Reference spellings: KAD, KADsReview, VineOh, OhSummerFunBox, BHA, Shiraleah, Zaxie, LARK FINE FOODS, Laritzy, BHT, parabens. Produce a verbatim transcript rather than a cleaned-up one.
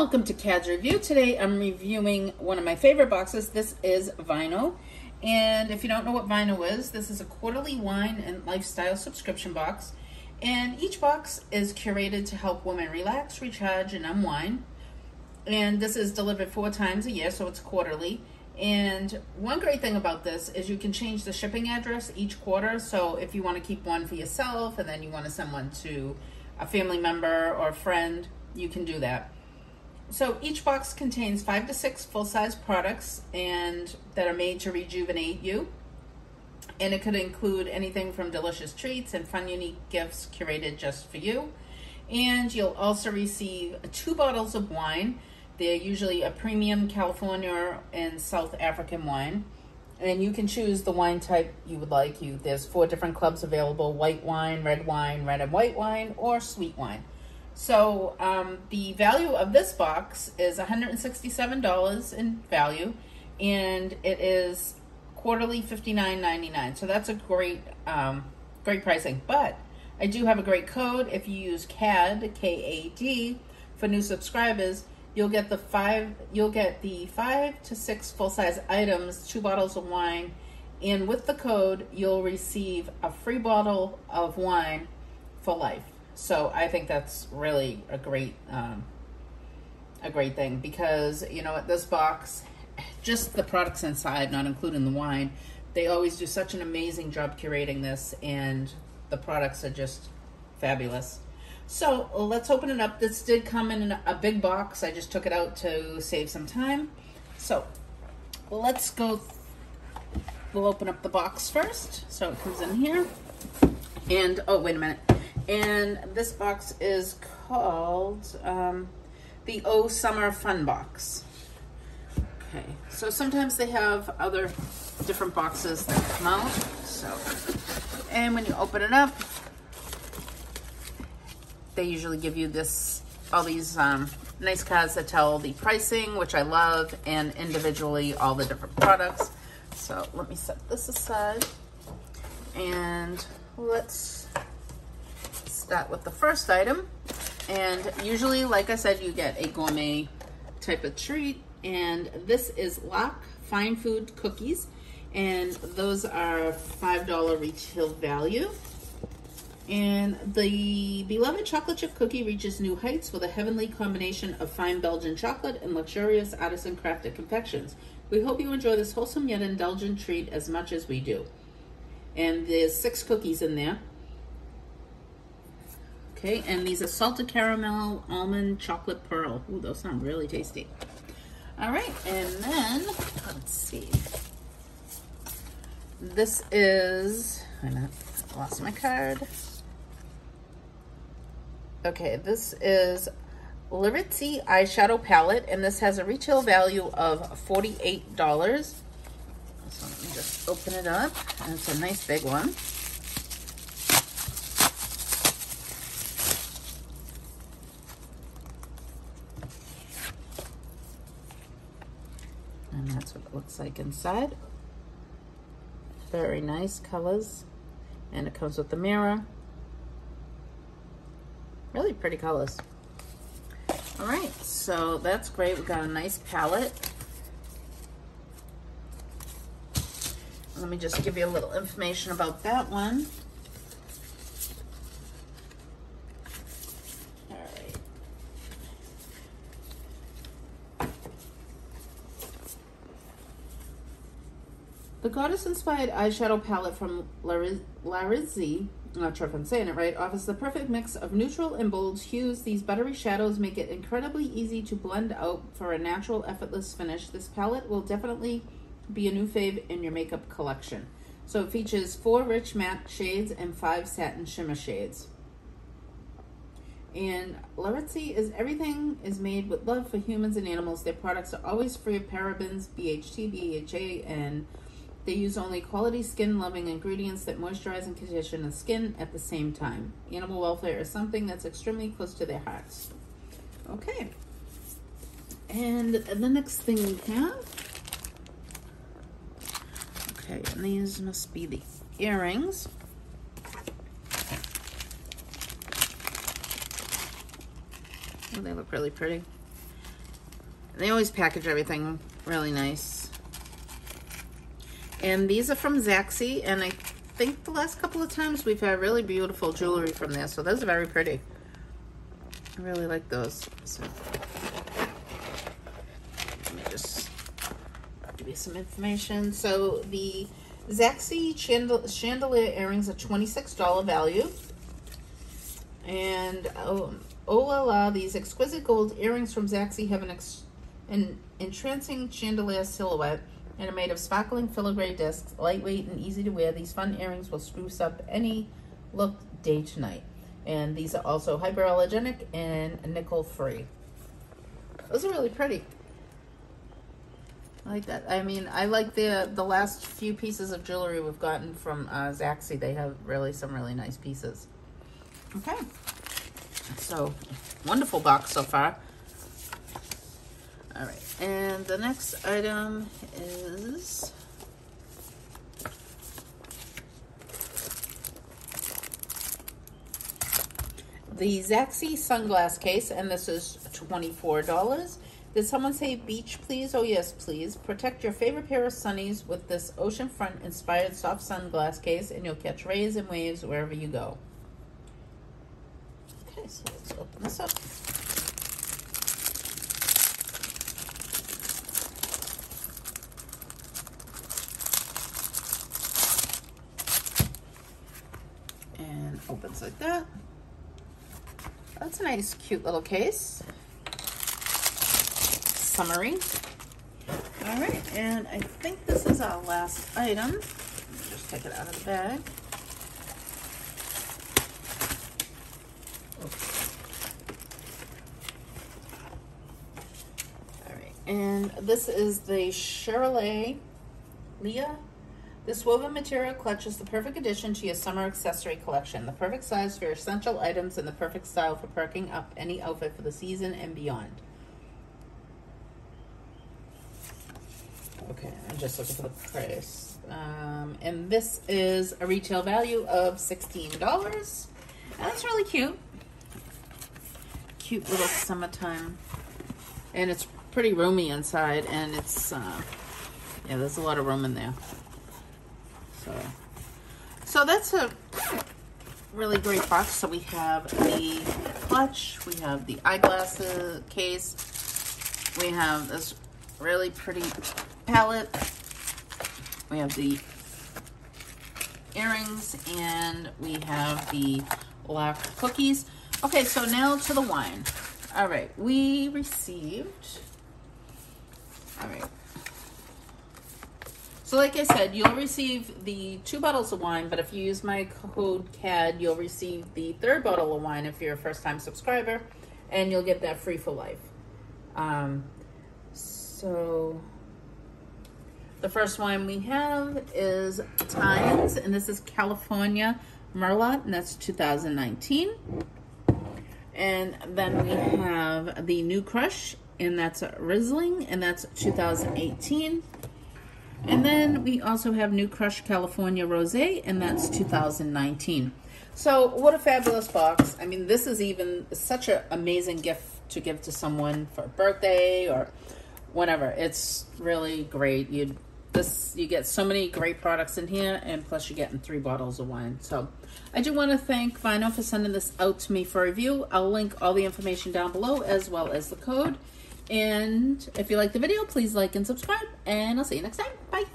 Welcome to K A D's Review. Today I'm reviewing one of my favorite boxes. This is VineOh. And if you don't know what VineOh is, this is a quarterly wine and lifestyle subscription box. And each box is curated to help women relax, recharge, and unwind. And this is delivered four times a year, so it's quarterly. And one great thing about this is you can change the shipping address each quarter. So if you want to keep one for yourself and then you want to send one to a family member or a friend, you can do that. So each box contains five to six full-size products and that are made to rejuvenate you. And it could include anything from delicious treats and fun, unique gifts curated just for you. And you'll also receive two bottles of wine. They're usually a premium California and South African wine. And you can choose the wine type you would like. You There's four different clubs available: white wine, red wine, red and white wine, or sweet wine. So um, the value of this box is one hundred sixty-seven dollars in value, and it is quarterly fifty-nine ninety-nine. So that's a great, um, great pricing. But I do have a great code. If you use K A D, K A D, for new subscribers, you'll get the five. You'll get the five to six full-size items, two bottles of wine, and with the code, you'll receive a free bottle of wine for life. So I think that's really a great, um, a great thing, because, you know, at this box, just the products inside, not including the wine, they always do such an amazing job curating this, and the products are just fabulous. So let's open it up. This did come in a big box. I just took it out to save some time. So let's go, we'll open up the box first. So it comes in here, and, oh, wait a minute. And this box is called um, the Oh Summer Fun Box. Okay, so sometimes they have other different boxes that come out. So, and when you open it up, they usually give you this, all these um, nice cards that tell the pricing, which I love, and individually all the different products. So let me set this aside, and let's start with the first item. And usually, like I said, you get a gourmet type of treat, and this is Lark Fine Food cookies, and those are five dollar retail value. And the beloved chocolate chip cookie reaches new heights with a heavenly combination of fine Belgian chocolate and luxurious artisan crafted confections. We hope you enjoy this wholesome yet indulgent treat as much as we do. And there's six cookies in there. Okay, and these are salted caramel, almond, chocolate pearl. Ooh, those sound really tasty. All right, and then, let's see. This is, wait a minute, I lost my card. Okay, this is Laritzy eyeshadow palette, and this has a retail value of forty-eight dollars. So let me just open it up, and it's a nice big one. And that's what it looks like inside. Very nice colors. And it comes with the mirror. Really pretty colors. All right, so that's great. We got a nice palette. Let me just give you a little information about that one. The goddess-inspired eyeshadow palette from Laritzy, I'm not sure if I'm saying it right, offers the perfect mix of neutral and bold hues. These buttery shadows make it incredibly easy to blend out for a natural, effortless finish. This palette will definitely be a new fave in your makeup collection. So it features four rich matte shades and five satin shimmer shades. And Laritzy is everything is made with love for humans and animals. Their products are always free of parabens, B H T, B H A, and... they use only quality skin-loving ingredients that moisturize and condition the skin at the same time. Animal welfare is something that's extremely close to their hearts. Okay. And the next thing we have. Okay, and these must be the earrings. Oh, they look really pretty. They always package everything really nice. And these are from Zaxie, and I think the last couple of times we've had really beautiful jewelry from there, so those are very pretty. I really like those. So let me just give you some information. So the Zaxie chandelier earrings are twenty-six dollars value. And oh, oh la la, these exquisite gold earrings from Zaxie have an, ex an entrancing chandelier silhouette and are made of sparkling filigree discs. Lightweight and easy to wear, these fun earrings will spruce up any look day to night. And these are also hyperallergenic and nickel free. Those are really pretty. I like that. I mean, I like the the last few pieces of jewelry we've gotten from uh, Zaxie. They have really some really nice pieces. Okay, so wonderful box so far. All right, and the next item is the Zaxie sunglass case, and this is twenty-four dollars. Did someone say beach, please? Oh, yes, please. Protect your favorite pair of sunnies with this oceanfront-inspired soft sunglass case, and you'll catch rays and waves wherever you go. Okay, so let's open this up. And opens like that. That's a nice, cute little case. Summary. All right, and I think this is our last item. Let me just take it out of the bag. Okay. All right, and this is the Shiraleah. This woven material clutch is the perfect addition to your summer accessory collection. The perfect size for your essential items and the perfect style for perking up any outfit for the season and beyond. Okay, I'm just looking for the price. Um, and this is a retail value of sixteen dollars. That's really cute. Cute little summertime. And it's pretty roomy inside, and it's, uh, yeah, there's a lot of room in there. So, so that's a really great box. So we have the clutch, we have the eyeglasses case, we have this really pretty palette, we have the earrings, and we have the Lark cookies. Okay, so now to the wine. All right, we received, all right. So like I said, you'll receive the two bottles of wine, but if you use my code C A D, you'll receive the third bottle of wine if you're a first-time subscriber, and you'll get that free for life. Um, so the first wine we have is Times, and this is California Merlot, and that's two thousand nineteen. And then we have the New Crush, and that's Riesling, and that's two thousand eighteen. And then we also have New Crush California Rosé, and that's two thousand nineteen. So what a fabulous box. I mean, this is even such an amazing gift to give to someone for a birthday or whatever. It's really great. You this you get so many great products in here, and plus you're getting three bottles of wine. So I do want to thank VineOh for sending this out to me for review. I'll link all the information down below as well as the code. And if you like the video, please like and subscribe, and I'll see you next time. Bye.